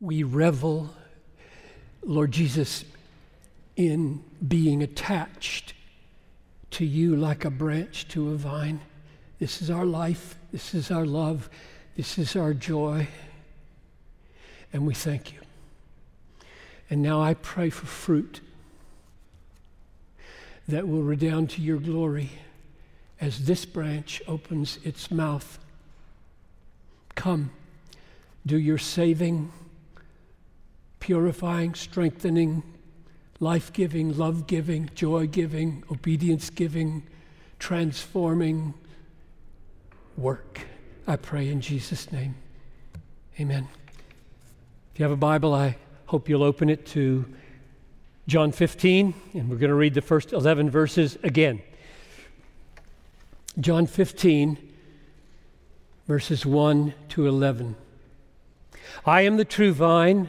We revel, Lord Jesus, in being attached to you like a branch to a vine. This is our life, this is our love, this is our joy, and we thank you. And now I pray for fruit that will redound to your glory as this branch opens its mouth. Come, do your saving, purifying, strengthening, life-giving, love-giving, joy-giving, obedience-giving, transforming work. I pray in Jesus' name. Amen. If you have a Bible, I hope you'll open it to John 15, and we're going to read the first 11 verses again. John 15, verses 1 to 11. I am the true vine,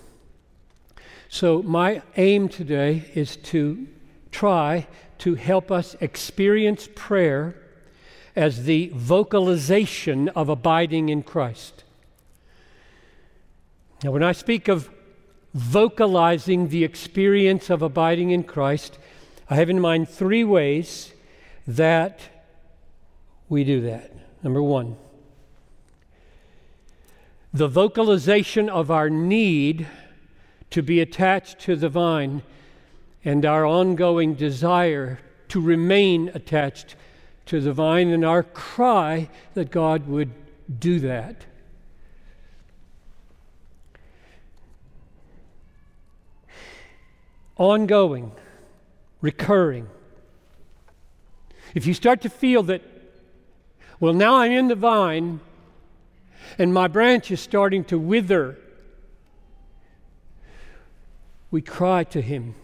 So my aim today is to try to help us experience prayer as the vocalization of abiding in Christ. Now, when I speak of vocalizing the experience of abiding in Christ, I have in mind three ways that we do that. Number one, the vocalization of our need to be attached to the vine and our ongoing desire to remain attached to the vine and our cry that God would do that. Ongoing, recurring. If you start to feel that, well, now I'm in the vine and my branch is starting to wither, we cry to him,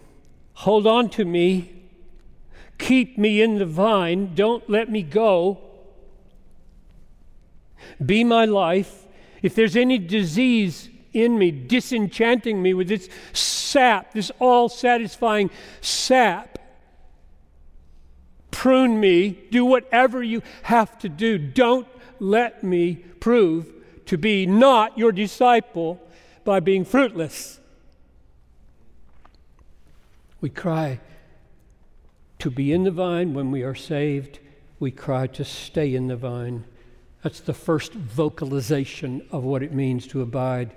hold on to me, keep me in the vine, don't let me go, be my life. If there's any disease in me, disenchanting me with this sap, this all-satisfying sap, prune me, do whatever you have to do. Don't let me prove to be not your disciple by being fruitless. We cry to be in the vine when we are saved. We cry to stay in the vine. That's the first vocalization of what it means to abide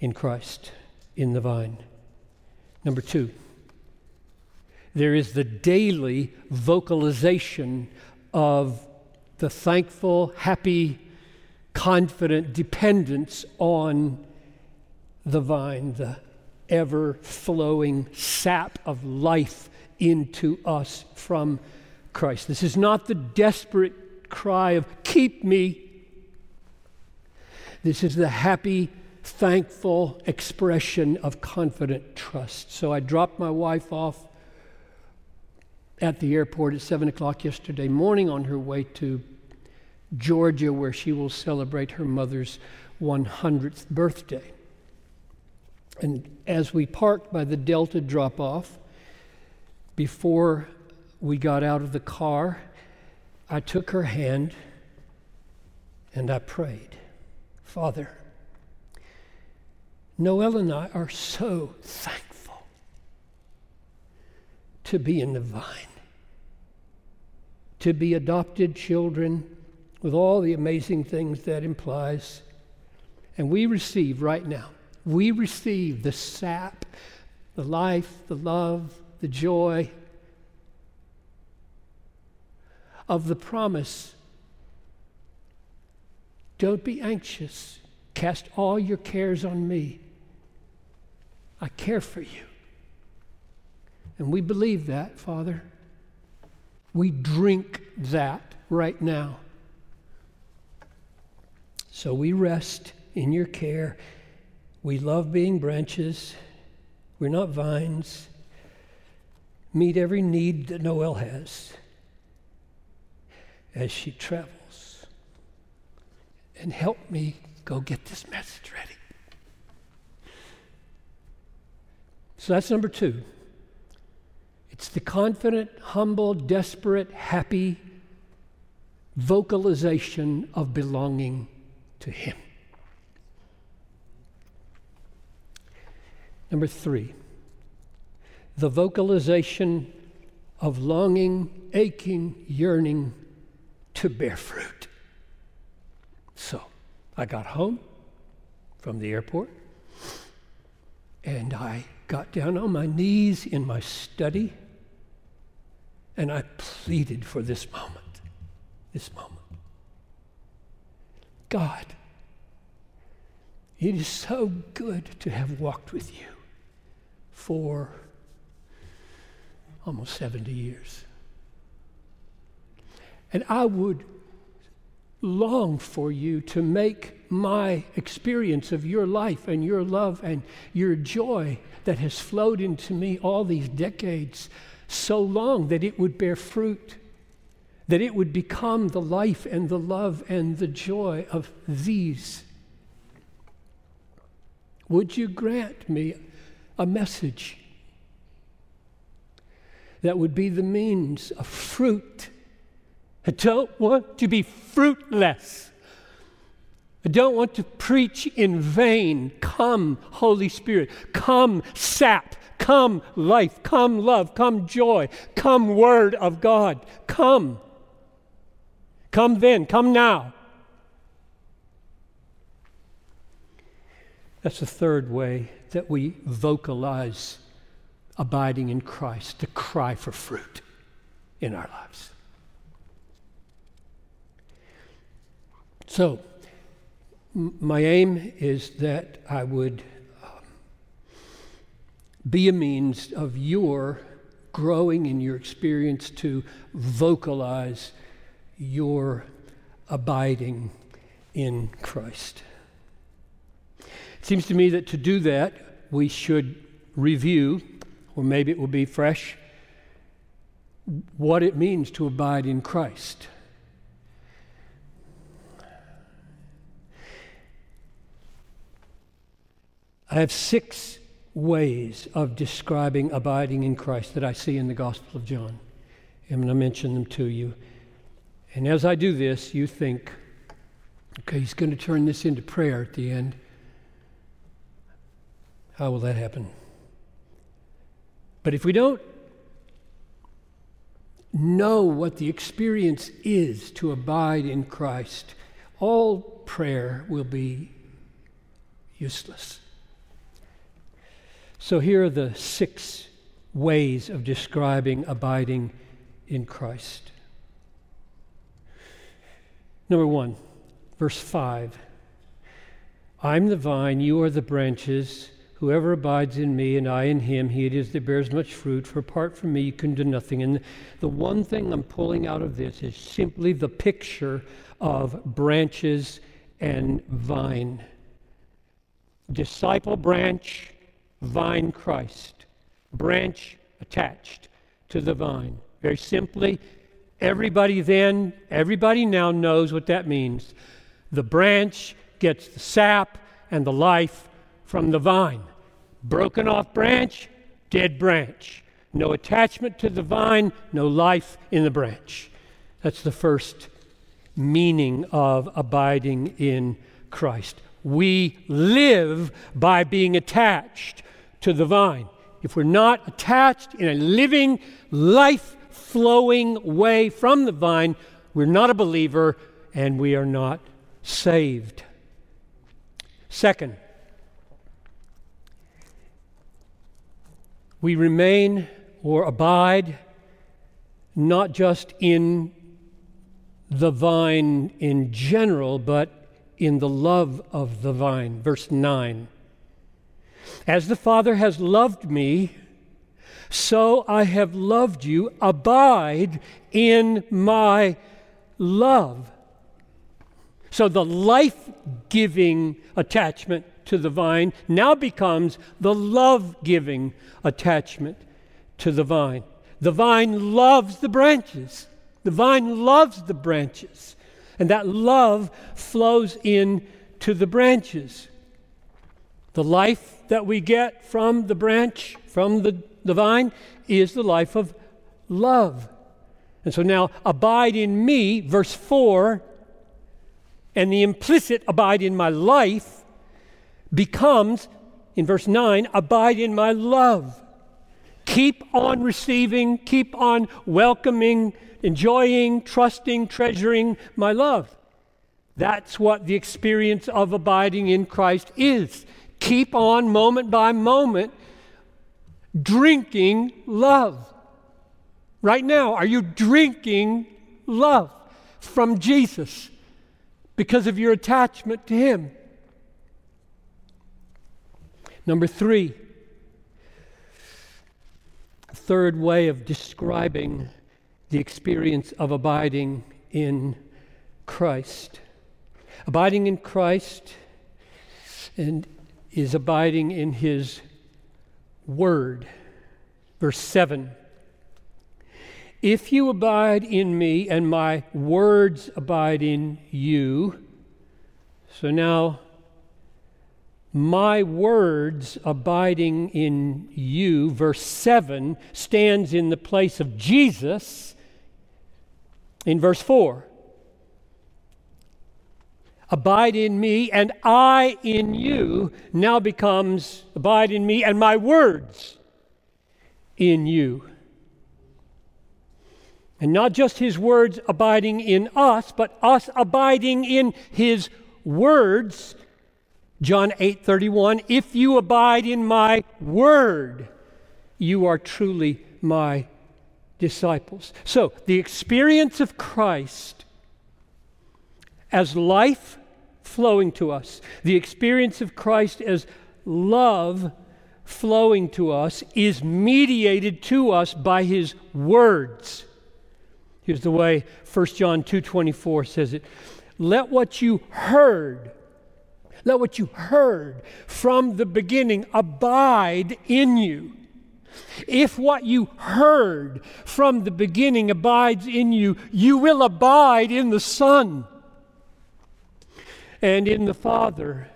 in Christ, in the vine. Number two, there is the daily vocalization of the thankful, happy, confident dependence on the vine, the ever-flowing sap of life into us from Christ. This is not the desperate cry of, keep me. This is the happy, thankful expression of confident trust. So I dropped my wife off at the airport at 7 o'clock yesterday morning on her way to Georgia, where she will celebrate her mother's 100th birthday. And as we parked by the Delta drop-off, before we got out of the car, I took her hand and I prayed, Father, Noelle and I are so thankful to be in the vine, to be adopted children with all the amazing things that implies. And we receive right now, we receive the sap, the life, the love, the joy of the promise. Don't be anxious. Cast all your cares on me. I care for you. And we believe that, Father. We drink that right now. So we rest in your care. We love being branches. We're not vines. Meet every need that Noelle has as she travels. And help me go get this message ready. So that's number two. It's the confident, humble, desperate, happy vocalization of belonging to him. Number three, the vocalization of longing, aching, yearning to bear fruit. So I got home from the airport and I got down on my knees in my study and I pleaded for this moment, God, it is so good to have walked with you for almost 70 years. And I would long for you to make my experience of your life and your love and your joy that has flowed into me all these decades so long that it would bear fruit, that it would become the life and the love and the joy of these. Would you grant me a message that would be the means of fruit? I don't want to be fruitless. I don't want to preach in vain. Come, Holy Spirit. Come, sap. Come, life. Come, love. Come, joy. Come, Word of God. Come. Come then. Come now. That's the third way that we vocalize abiding in Christ, the cry for fruit in our lives. So, my aim is that I would be a means of your growing in your experience to vocalize your abiding in Christ. It seems to me that to do that, we should review, or maybe it will be fresh, what it means to abide in Christ. I have 6 ways of describing abiding in Christ that I see in the Gospel of John. I'm going to mention them to you. And as I do this, you think, okay, he's going to turn this into prayer at the end. How will that happen? But if we don't know what the experience is to abide in Christ, all prayer will be useless. So here are the 6 ways of describing abiding in Christ. Number 1, verse 5. I'm the vine, you are the branches. Whoever abides in me and I in him, he it is that bears much fruit, for apart from me you can do nothing. And the one thing I'm pulling out of this is simply the picture of branches and vine. Disciple branch, vine Christ. Branch attached to the vine. Very simply, everybody then, everybody now knows what that means. The branch gets the sap and the life from the vine. Broken off branch, dead branch. No attachment to the vine, no life in the branch. That's the first meaning of abiding in Christ. We live by being attached to the vine. If we're not attached in a living, life-flowing way from the vine, we're not a believer and we are not saved. Second, we remain or abide not just in the vine in general, but in the love of the vine. Verse 9. As the Father has loved me, so I have loved you. Abide in my love. So the life-giving attachment to the vine now becomes the love-giving attachment to the vine. The vine loves the branches. The vine loves the branches. And that love flows in to the branches. The life that we get from the branch, from the vine, is the life of love. And so now, abide in me, verse 4, and the implicit abide in my life becomes, in verse 9, abide in my love. Keep on receiving, keep on welcoming, enjoying, trusting, treasuring my love. That's what the experience of abiding in Christ is. Keep on, moment by moment, drinking love. Right now, are you drinking love from Jesus because of your attachment to him? Number three, a third way of describing the experience of abiding in Christ. Abiding in Christ and is abiding in his word. Verse 7. If you abide in me and my words abide in you. So now, my words abiding in you, verse 7, stands in the place of Jesus in verse 4. Abide in me and I in you now becomes abide in me and my words in you. And not just his words abiding in us, but us abiding in his words. John 8:31, if you abide in my word, you are truly my disciples. So the experience of Christ as life flowing to us, the experience of Christ as love flowing to us is mediated to us by his words. Here's the way 1 John 2:24 says it. Let what you heard from the beginning abide in you. If what you heard from the beginning abides in you, you will abide in the Son and in the Father.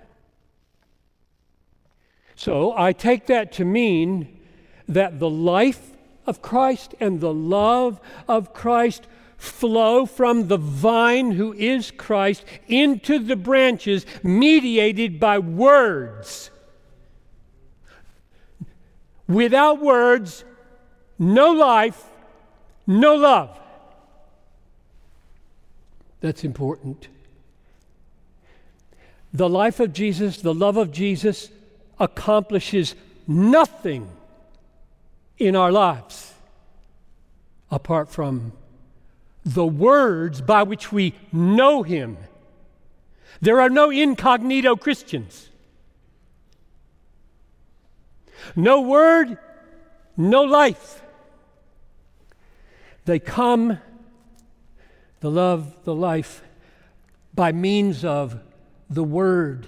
So I take that to mean that the life of Christ and the love of Christ flow from the vine who is Christ into the branches mediated by words. Without words, no life, no love. That's important. The life of Jesus, the love of Jesus accomplishes nothing in our lives apart from the words by which we know him. There are no incognito Christians. No word, no life. They come, the love, the life, by means of the word.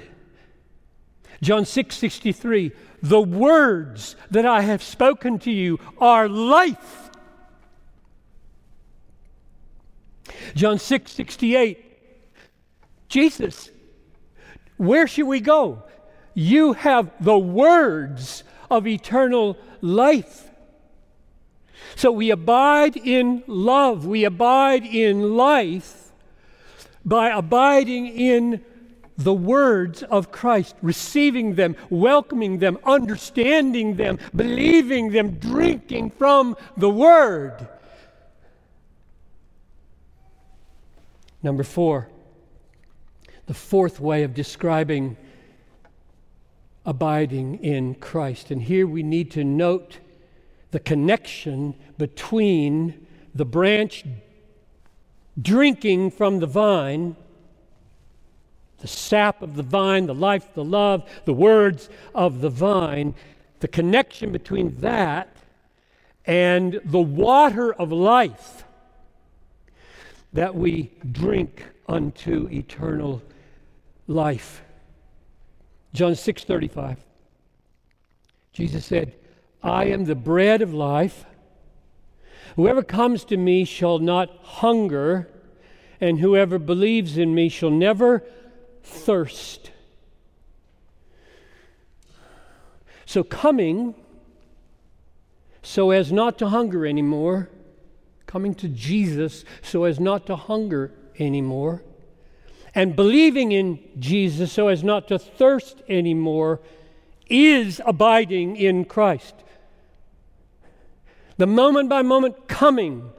John 6:63, the words that I have spoken to you are life. John 6:68, Jesus, where should we go? you have the words of eternal life. So we abide in love, we abide in life by abiding in the words of Christ, receiving them, welcoming them, understanding them, believing them, drinking from the Word. Number 4, the fourth way of describing abiding in Christ. And here we need to note the connection between the branch drinking from the vine, the sap of the vine, the life, the love, the words of the vine, the connection between that and the water of life that we drink unto eternal life. John 6:35, Jesus said, I am the bread of life. Whoever comes to me shall not hunger, and whoever believes in me shall never thirst. So coming, so as not to hunger anymore, coming to Jesus so as not to hunger anymore, and believing in Jesus so as not to thirst anymore is abiding in Christ. The moment by moment coming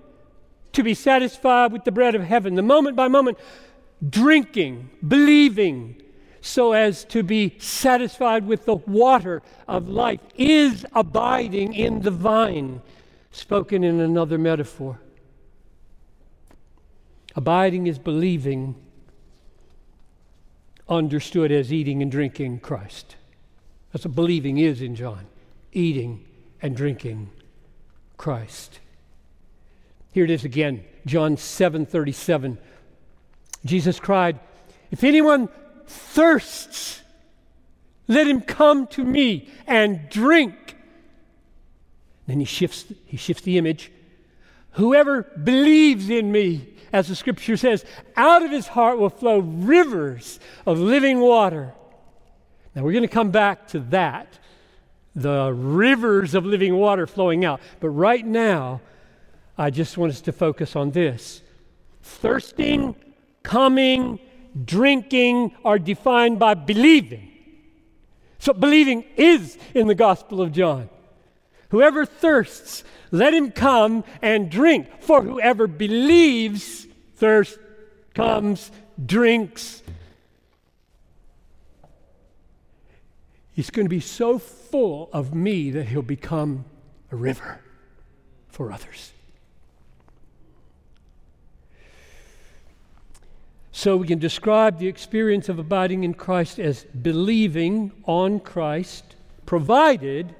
to be satisfied with the bread of heaven, the moment by moment drinking, believing, so as to be satisfied with the water of life is abiding in the vine, spoken in another metaphor. Abiding is believing, understood as eating and drinking Christ. That's what believing is in John, eating and drinking Christ. Here it is again, John 7:37. Jesus cried, if anyone thirsts, let him come to me and drink. Then he shifts the image. Whoever believes in me, as the scripture says, out of his heart will flow rivers of living water. Now we're going to come back to that, the rivers of living water flowing out. But right now, I just want us to focus on this. Thirsting, coming, drinking are defined by believing. So believing is in the Gospel of John. Whoever thirsts, let him come and drink. For whoever believes, thirst, comes, drinks. He's going to be so full of me that he'll become a river for others. So we can describe the experience of abiding in Christ as believing on Christ, provided,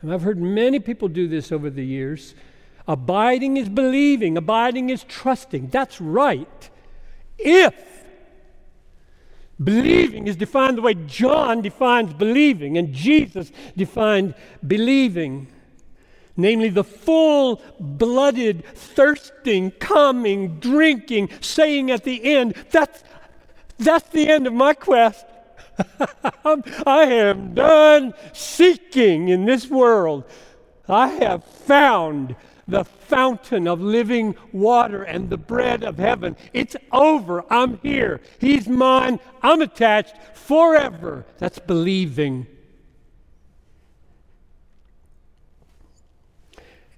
and I've heard many people do this over the years, abiding is believing, abiding is trusting. That's right. If believing is defined the way John defines believing and Jesus defined believing, namely, the full-blooded, thirsting, coming, drinking, saying at the end, that's the end of my quest. I am done seeking in this world. I have found the fountain of living water and the bread of heaven. It's over. I'm here. He's mine. I'm attached forever. That's believing.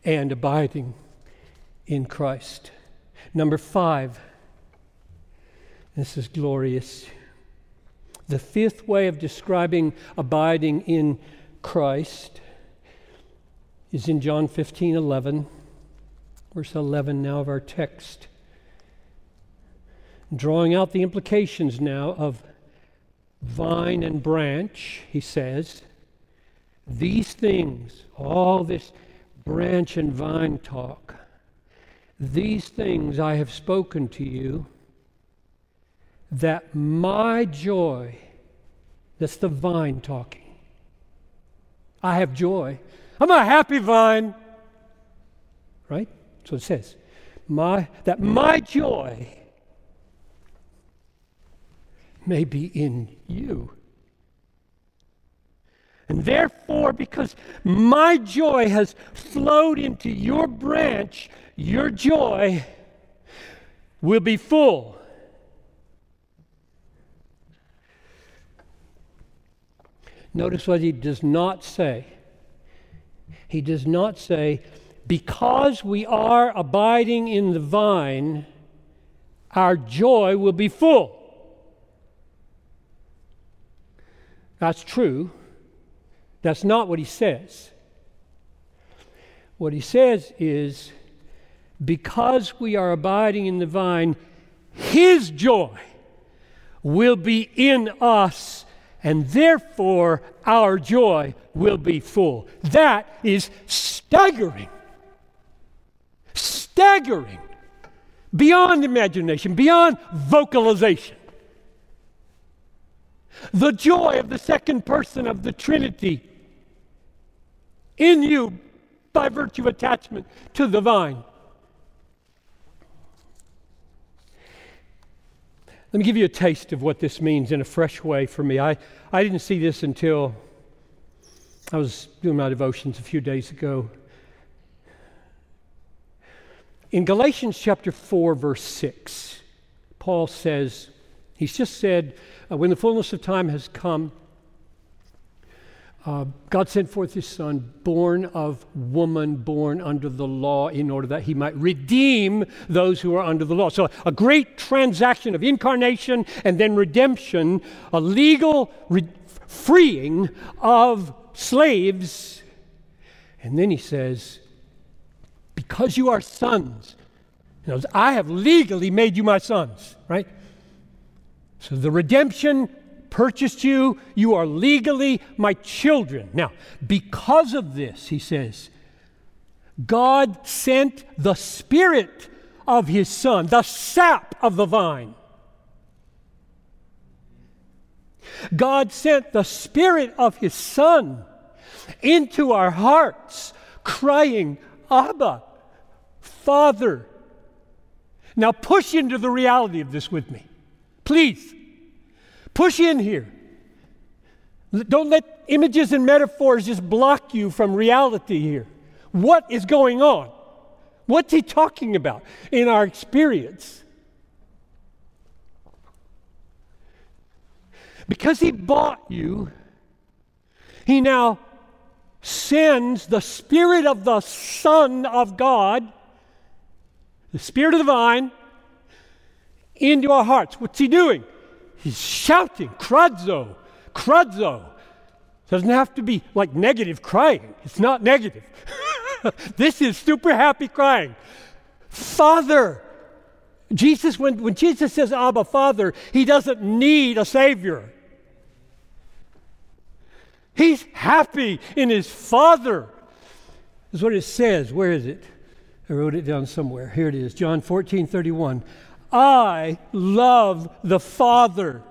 And abiding in Christ. Number 5, this is glorious. The fifth way of describing abiding in Christ is in John 15:11, verse 11 now of our text. Drawing out the implications now of vine and branch, he says, these things, all this branch and vine talk. These things I have spoken to you, that my joy, that's the vine talking. I have joy. I'm a happy vine. Right? So it says, that my joy may be in you, And therefore, because my joy has flowed into your branch, your joy will be full. Notice what he does not say. He does not say, because we are abiding in the vine, our joy will be full. That's true. That's not what he says. What he says is, because we are abiding in the vine, his joy will be in us, and therefore our joy will be full. That is staggering. Staggering. Beyond imagination, beyond vocalization. The joy of the second person of the Trinity in you by virtue of attachment to the vine. Let me give you a taste of what this means in a fresh way for me. I didn't see this until I was doing my devotions a few days ago. In Galatians chapter 4, verse 6, Paul says, he's just said, when the fullness of time has come, God sent forth his Son, born of woman, born under the law, in order that he might redeem those who are under the law. So a great transaction of incarnation and then redemption, a legal freeing of slaves. And then he says, because you are sons, I have legally made you my sons, right? So the redemption purchased you. You are legally my children. Now, because of this, he says, God sent the Spirit of his Son, the sap of the vine. God sent the Spirit of his Son into our hearts, crying, Abba, Father. Now push into the reality of this with me. Please. Push in here. Don't let images and metaphors just block you from reality here. What is going on? What's he talking about in our experience? Because he bought you, he now sends the Spirit of the Son of God, the Spirit of the vine, into our hearts. What's he doing? He's shouting, kradzo, kradzo. Doesn't have to be like negative crying. It's not negative. This is super happy crying. Father. Jesus, when Jesus says Abba, Father, he doesn't need a Savior. He's happy in his Father. That's what it says. Where is it? I wrote it down somewhere. Here it is, John 14:31. I love the Father.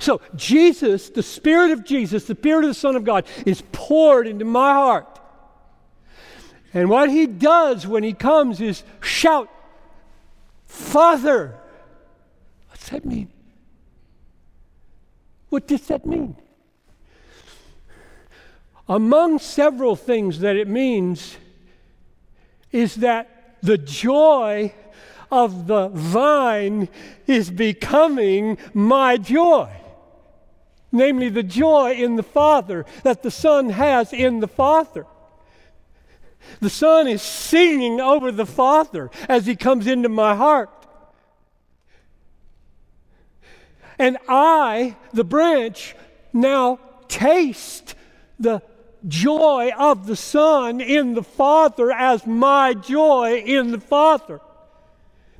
So Jesus, the Spirit of Jesus, the Spirit of the Son of God, is poured into my heart. And what he does when he comes is shout, Father. What's that mean? What does that mean? Among several things that it means is that the joy of the vine is becoming my joy. Namely, the joy in the Father that the Son has in the Father. The Son is singing over the Father as he comes into my heart. And I, the branch, now taste the joy of the Son in the Father as my joy in the Father.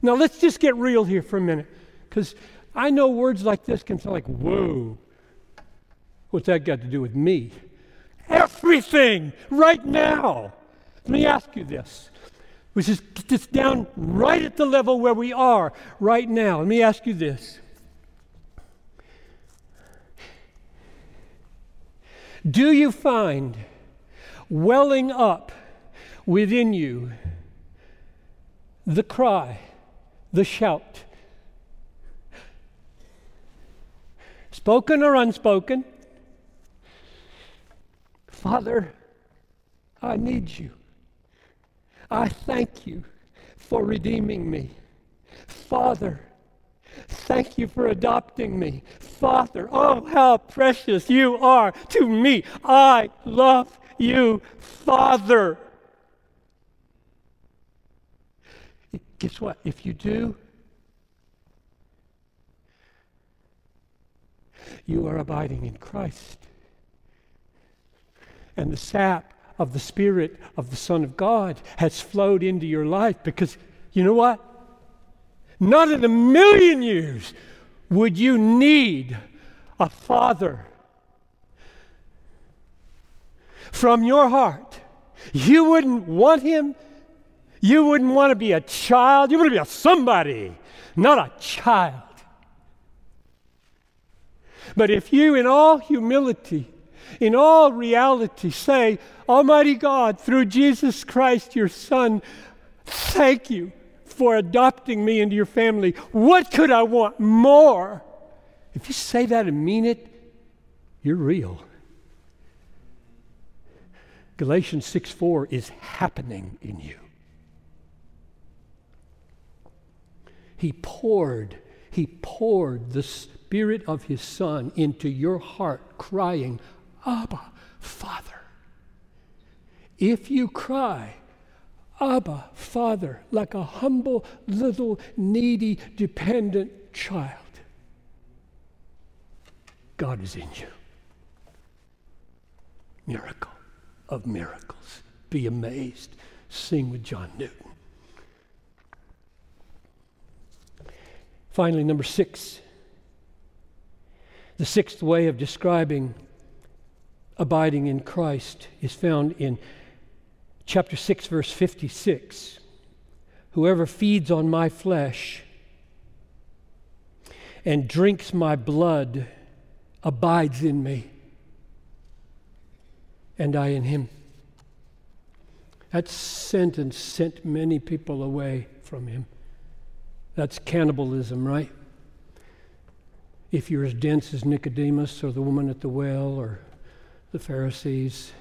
Now let's just get real here for a minute, because I know words like this can sound like, whoa, what's that got to do with me? Everything right now. Let me ask you this, which is get this down right at the level where we are right now. Let me ask you this. Do you find welling up within you the cry, the shout, spoken or unspoken, Father, I need you. I thank you for redeeming me. Father, thank you for adopting me. Father, oh, how precious you are to me. I love you, Father. Guess what? If you do, you are abiding in Christ. And the sap of the Spirit of the Son of God has flowed into your life because, you know what? Not in a million years would you need a father. From your heart, you wouldn't want him. You wouldn't want to be a child. You want to be a somebody, not a child. But if you, in all humility, in all reality, say, Almighty God, through Jesus Christ, your Son, thank you for adopting me into your family. What could I want more? If you say that and mean it, you're real. Galatians 6:4 is happening in you. He poured the Spirit of his Son into your heart, crying, Abba, Father. If you cry, Abba, Father, like a humble, little, needy, dependent child, God is in you. Miracle of miracles. Be amazed. Sing with John Newton. Finally, number 6. The sixth way of describing abiding in Christ is found in chapter 6, verse 56. Whoever feeds on my flesh and drinks my blood abides in me, and I in him. That sentence sent many people away from him. That's cannibalism, right? If you're as dense as Nicodemus or the woman at the well or the Pharisees.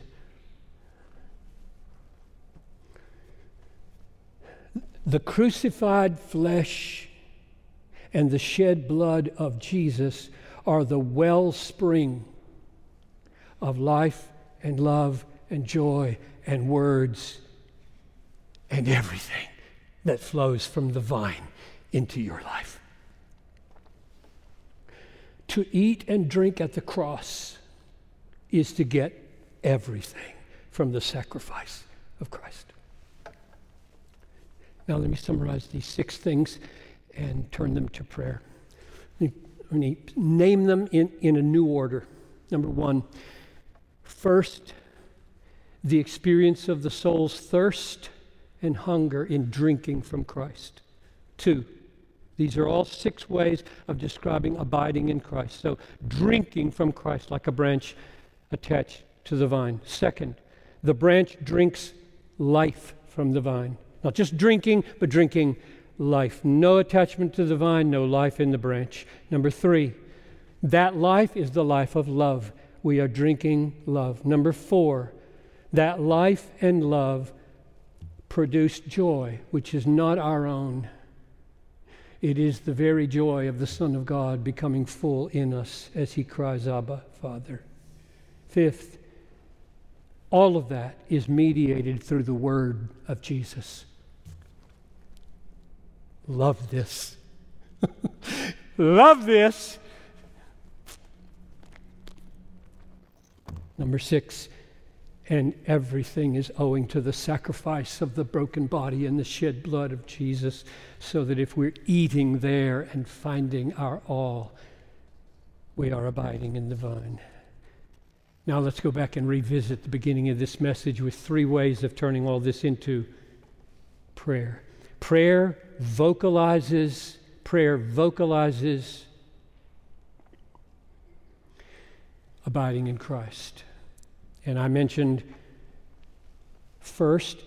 The crucified flesh and the shed blood of Jesus are the wellspring of life and love and joy and words and everything that flows from the vine into your life. To eat and drink at the cross is to get everything from the sacrifice of Christ. Now let me summarize these 6 things and turn them to prayer. Let me name them in a new order. Number 1, first, the experience of the soul's thirst and hunger in drinking from Christ. 2, these are all 6 ways of describing abiding in Christ. So drinking from Christ like a branch attached to the vine. Second, the branch drinks life from the vine. Not just drinking, but drinking life. No attachment to the vine, no life in the branch. Number 3, that life is the life of love. We are drinking love. Number 4, that life and love produce joy, which is not our own. It is the very joy of the Son of God becoming full in us as he cries, Abba, Father. 5th, all of that is mediated through the word of Jesus. Love this. Love this. Number 6, and everything is owing to the sacrifice of the broken body and the shed blood of Jesus, so that if we're eating there and finding our all, we are abiding in the vine. Now let's go back and revisit the beginning of this message with 3 ways of turning all this into prayer. Prayer vocalizes abiding in Christ. And I mentioned first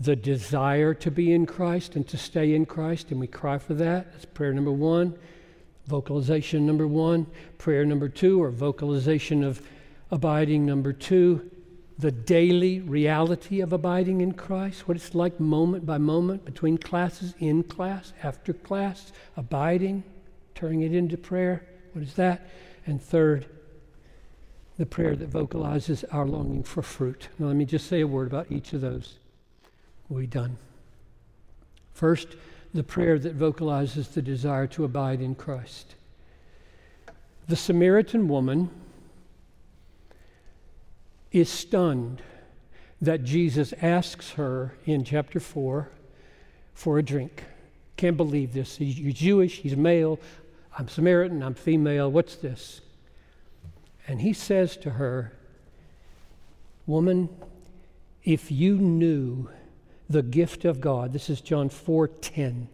the desire to be in Christ and to stay in Christ, and we cry for that. That's prayer number 1, vocalization number 1. Prayer number 2, or vocalization of abiding number 2, the daily reality of abiding in Christ, what it's like moment by moment, between classes, in class, after class, abiding, turning it into prayer. What is that? And third, the prayer that vocalizes our longing for fruit. Now let me just say a word about each of those. We'll be done. First, the prayer that vocalizes the desire to abide in Christ. The Samaritan woman is stunned that Jesus asks her in chapter 4 for a drink. Can't believe this. You're Jewish, he's male, I'm Samaritan, I'm female, what's this? And he says to her, "Woman, if you knew the gift of God," this is John 4:10,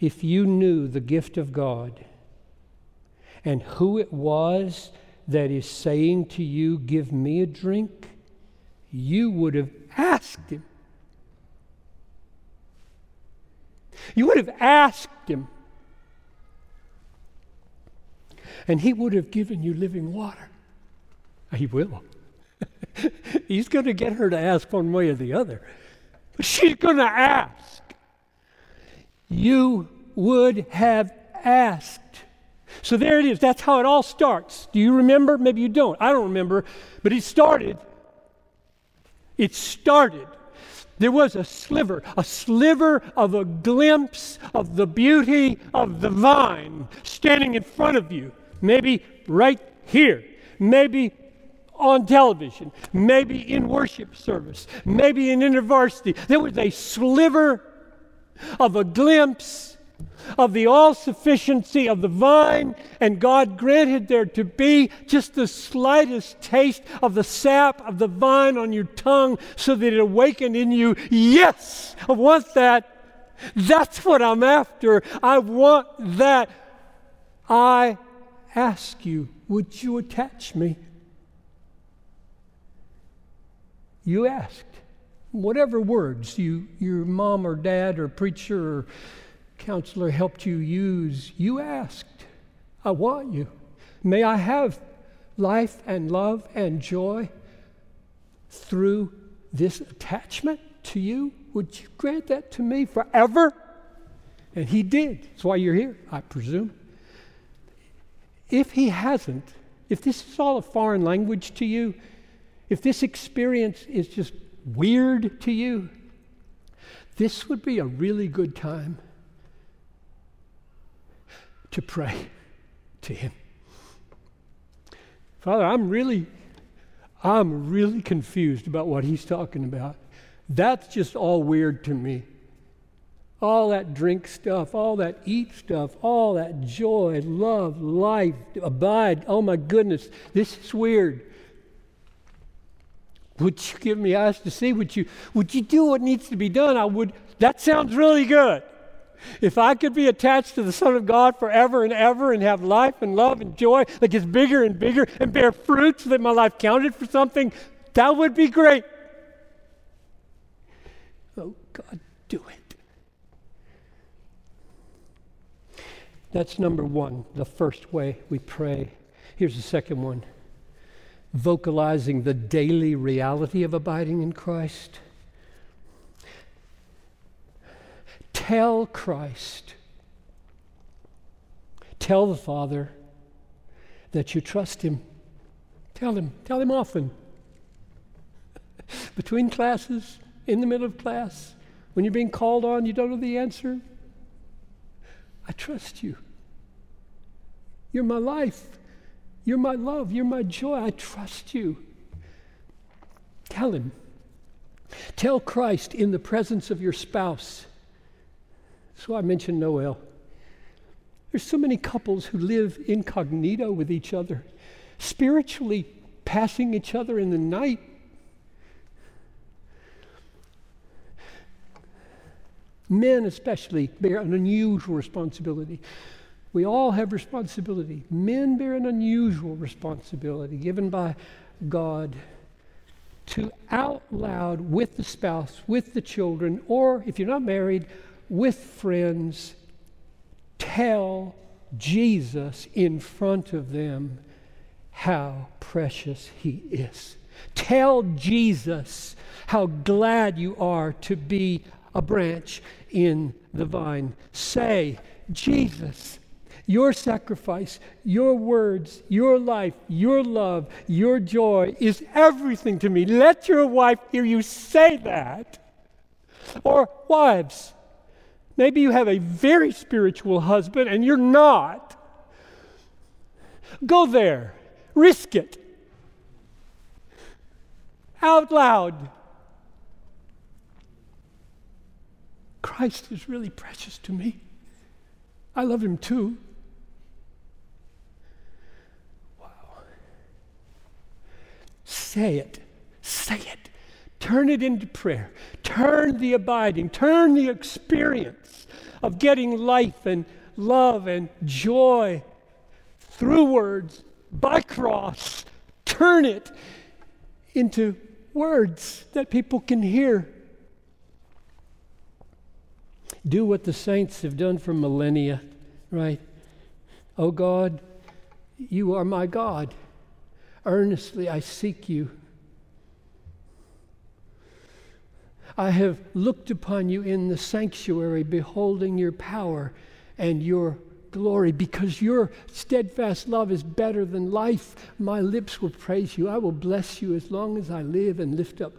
"if you knew the gift of God and who it was that is saying to you, 'Give me a drink,' you would have asked him." You would have asked him. And he would have given you living water. He will. He's going to get her to ask one way or the other. But she's going to ask. You would have asked. So there it is. That's how it all starts. Do you remember? Maybe you don't. I don't remember. But it started. It started. There was a sliver of a glimpse of the beauty of the vine standing in front of you. Maybe right here. Maybe on television. Maybe in worship service. Maybe in university. There was a sliver of a glimpse of the all-sufficiency of the vine, and God granted there to be just the slightest taste of the sap of the vine on your tongue so that it awakened in you, yes, I want that. That's what I'm after. I want that. I ask you, would you attach me? You asked. Whatever words your mom or dad or preacher or counselor helped you use, you asked, "I want you. May I have life and love and joy through this attachment to you? Would you grant that to me forever?" And he did. That's why you're here, I presume. If he hasn't, if this is all a foreign language to you, if this experience is just weird to you, this would be a really good time to pray to him. "Father, I'm really confused about what he's talking about. That's just all weird to me. All that drink stuff, all that eat stuff, all that joy, love, life, abide, oh my goodness, this is weird. Would you give me eyes to see? Would you do what needs to be done? That sounds really good. If I could be attached to the Son of God forever and ever and have life and love and joy that gets bigger and bigger and bear fruit so that my life counted for something, that would be great. Oh, God, do it." That's number one, the first way we pray. Here's the second one, vocalizing the daily reality of abiding in Christ. Tell Christ, tell the Father that you trust him. Tell him often. Between classes, in the middle of class, when you're being called on, you don't know the answer. I trust you. You're my life. You're my love. You're my joy. I trust you. Tell him. Tell Christ in the presence of your spouse. So I mentioned Noel. There's so many couples who live incognito with each other, spiritually passing each other in the night. Men especially bear an unusual responsibility. We all have responsibility. Men bear an unusual responsibility given by God to out loud with the spouse, with the children, or if you're not married, with friends, tell Jesus in front of them how precious he is. Tell Jesus how glad you are to be a branch in the vine. Say, Jesus, your sacrifice, your words, your life, your love, your joy is everything to me. Let your wife hear you say that. Or wives, maybe you have a very spiritual husband and you're not. Go there. Risk it. Out loud. Christ is really precious to me. I love him too. Wow. Say it. Say it. Turn it into prayer. Turn the abiding. Turn the experience of getting life and love and joy through words, by cross. Turn it into words that people can hear. Do what the saints have done for millennia, right? Oh God, you are my God. Earnestly I seek you. I have looked upon you in the sanctuary, beholding your power and your glory, because your steadfast love is better than life. My lips will praise you. I will bless you as long as I live and lift up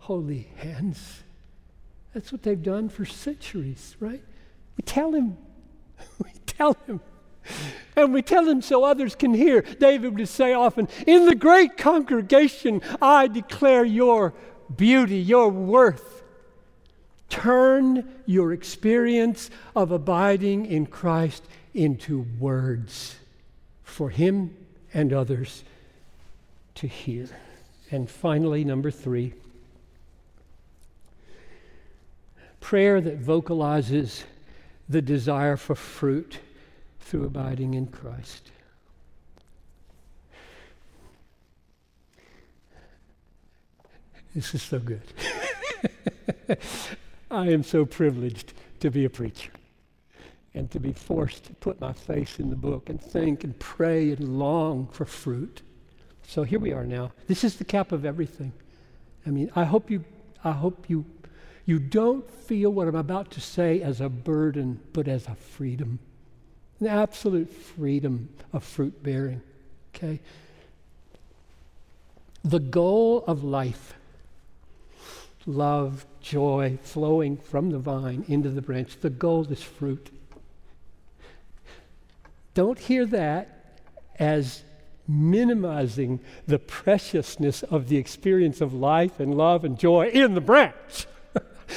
holy hands. That's what they've done for centuries, right? We tell him. And we tell him so others can hear. David would say often, in the great congregation, I declare your beauty, your worth. Turn your experience of abiding in Christ into words for him and others to hear. And finally, number 3. Prayer that vocalizes the desire for fruit through abiding in Christ. This is so good. I am so privileged to be a preacher and to be forced to put my face in the book and think and pray and long for fruit. So here we are now. This is the cap of everything. I mean, I hope you don't feel what I'm about to say as a burden, but as a freedom, an absolute freedom of fruit bearing, okay? The goal of life, love, joy, flowing from the vine into the branch, the goal is fruit. Don't hear that as minimizing the preciousness of the experience of life and love and joy in the branch.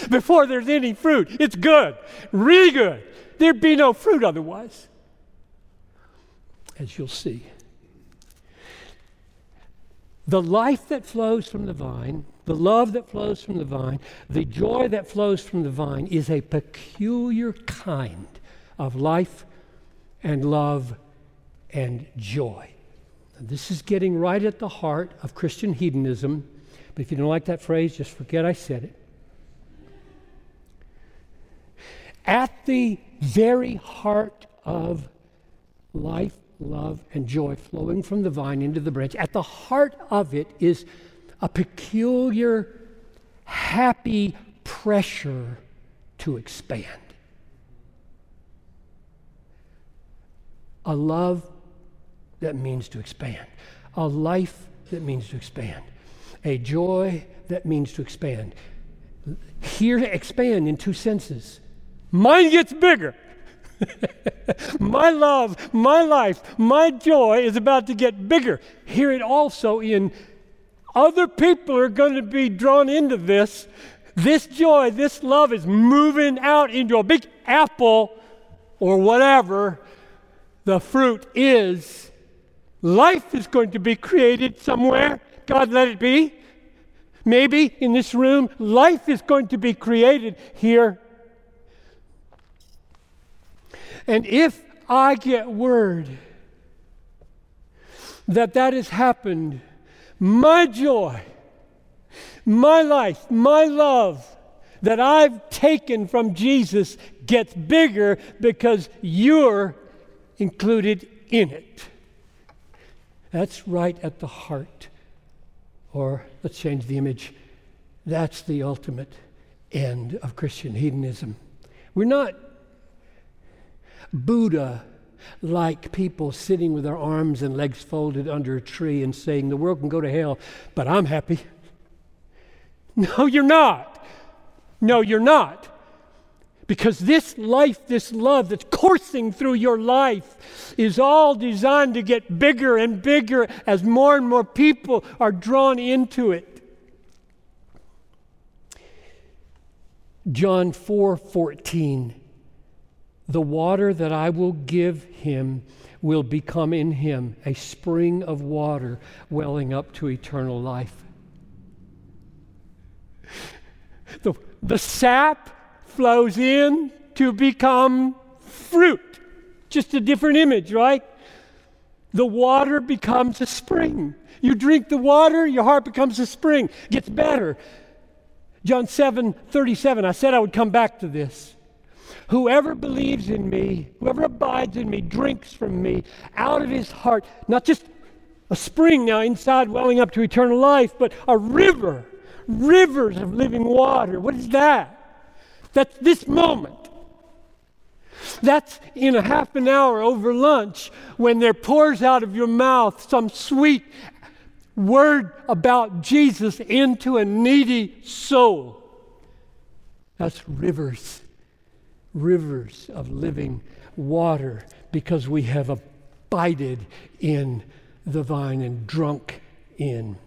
Before there's any fruit, it's good, really good. There'd be no fruit otherwise, as you'll see. The life that flows from the vine, the love that flows from the vine, the joy that flows from the vine is a peculiar kind of life and love and joy. Now, this is getting right at the heart of Christian hedonism, but if you don't like that phrase, just forget I said it. At the very heart of life, love, and joy flowing from the vine into the branch, at the heart of it is a peculiar, happy pressure to expand. A love that means to expand. A life that means to expand. A joy that means to expand. Here, expand in two senses. Mine gets bigger. My love, my life, my joy is about to get bigger. Hear it also in other people are going to be drawn into this. This joy, this love is moving out into a big apple or whatever the fruit is. Life is going to be created somewhere. God, let it be. Maybe in this room, life is going to be created here. And if I get word that has happened, my joy, my life, my love that I've taken from Jesus gets bigger because you're included in it. That's right at the heart or let's change the image. That's the ultimate end of Christian hedonism. We're not Buddha-like people sitting with our arms and legs folded under a tree and saying, the world can go to hell, but I'm happy. No, you're not. No, you're not. Because this life, this love that's coursing through your life is all designed to get bigger and bigger as more and more people are drawn into it. John 4:14, the water that I will give him will become in him a spring of water welling up to eternal life. The sap flows in to become fruit. Just a different image, right? The water becomes a spring. You drink the water, your heart becomes a spring. It gets better. John 7:37, I said I would come back to this. Whoever believes in me, whoever abides in me, drinks from me, out of his heart, not just a spring now inside welling up to eternal life, but a river, rivers of living water. What is that? That's this moment. That's in a half an hour over lunch when there pours out of your mouth some sweet word about Jesus into a needy soul. That's rivers, rivers of living water, because we have abided in the vine and drunk in.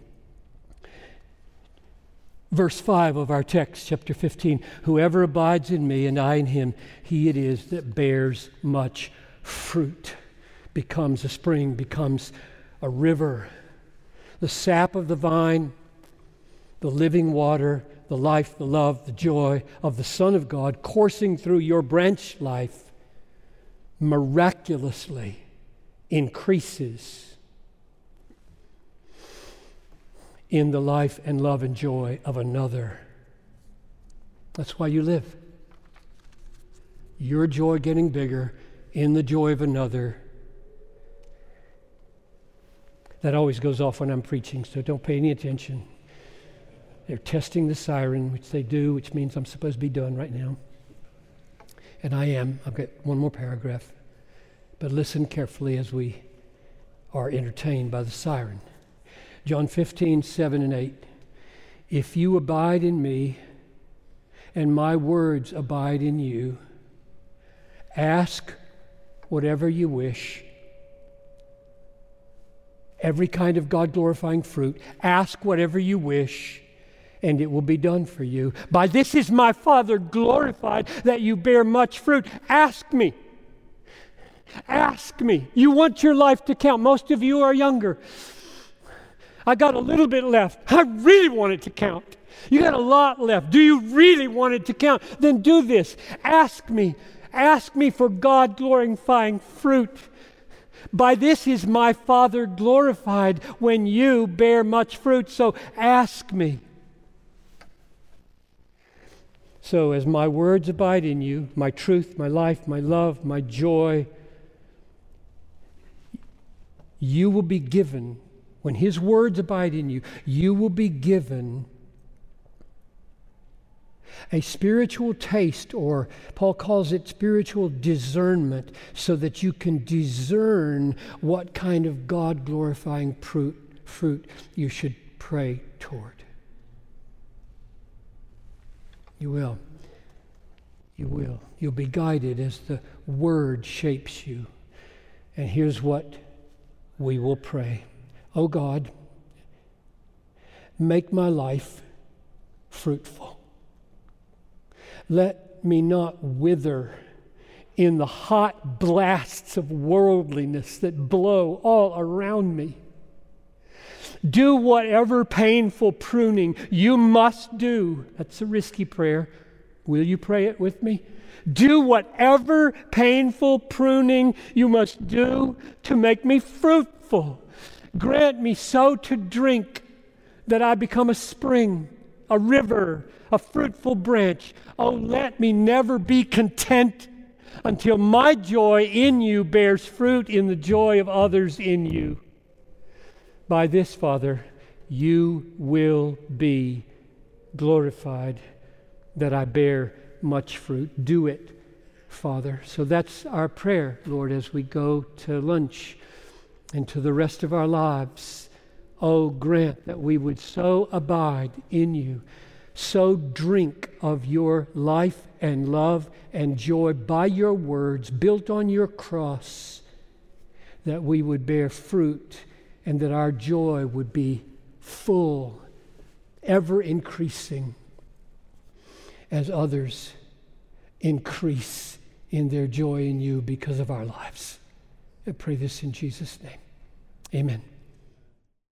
Verse 5 of our text, chapter 15, whoever abides in me and I in him, he it is that bears much fruit, becomes a spring, becomes a river. The sap of the vine, the living water, the life, the love, the joy of the Son of God coursing through your branch life miraculously increases in the life and love and joy of another. That's why you live. Your joy getting bigger in the joy of another. That always goes off when I'm preaching, so don't pay any attention. They're testing the siren, which they do, which means I'm supposed to be done right now. And I am. I've got one more paragraph. But listen carefully as we are entertained by the siren. John 15:7 and 8. If you abide in me, and my words abide in you, ask whatever you wish. Every kind of God-glorifying fruit. Ask whatever you wish, and it will be done for you. By this is my Father glorified, that you bear much fruit. Ask me. Ask me. You want your life to count. Most of you are younger. I got a little bit left. I really want it to count. You got a lot left. Do you really want it to count? Then do this. Ask me. Ask me for God-glorifying fruit. By this is my Father glorified, when you bear much fruit, so ask me. So as my words abide in you, my truth, my life, my love, my joy, you will be given, when his words abide in you, you will be given a spiritual taste, or Paul calls it spiritual discernment, so that you can discern what kind of God-glorifying fruit you should pray toward. You will. You will. You'll be guided as the Word shapes you. And here's what we will pray. Oh God, make my life fruitful. Let me not wither in the hot blasts of worldliness that blow all around me. Do whatever painful pruning you must do. That's a risky prayer. Will you pray it with me? Do whatever painful pruning you must do to make me fruitful. Grant me so to drink that I become a spring, a river, a fruitful branch. Oh, let me never be content until my joy in you bears fruit in the joy of others in you. By this, Father, you will be glorified, that I bear much fruit. Do it, Father. So that's our prayer, Lord, as we go to lunch and to the rest of our lives. Oh, grant that we would so abide in you, so drink of your life and love and joy by your words, built on your cross, that we would bear fruit and that our joy would be full, ever increasing, as others increase in their joy in you because of our lives. I pray this in Jesus' name. Amen.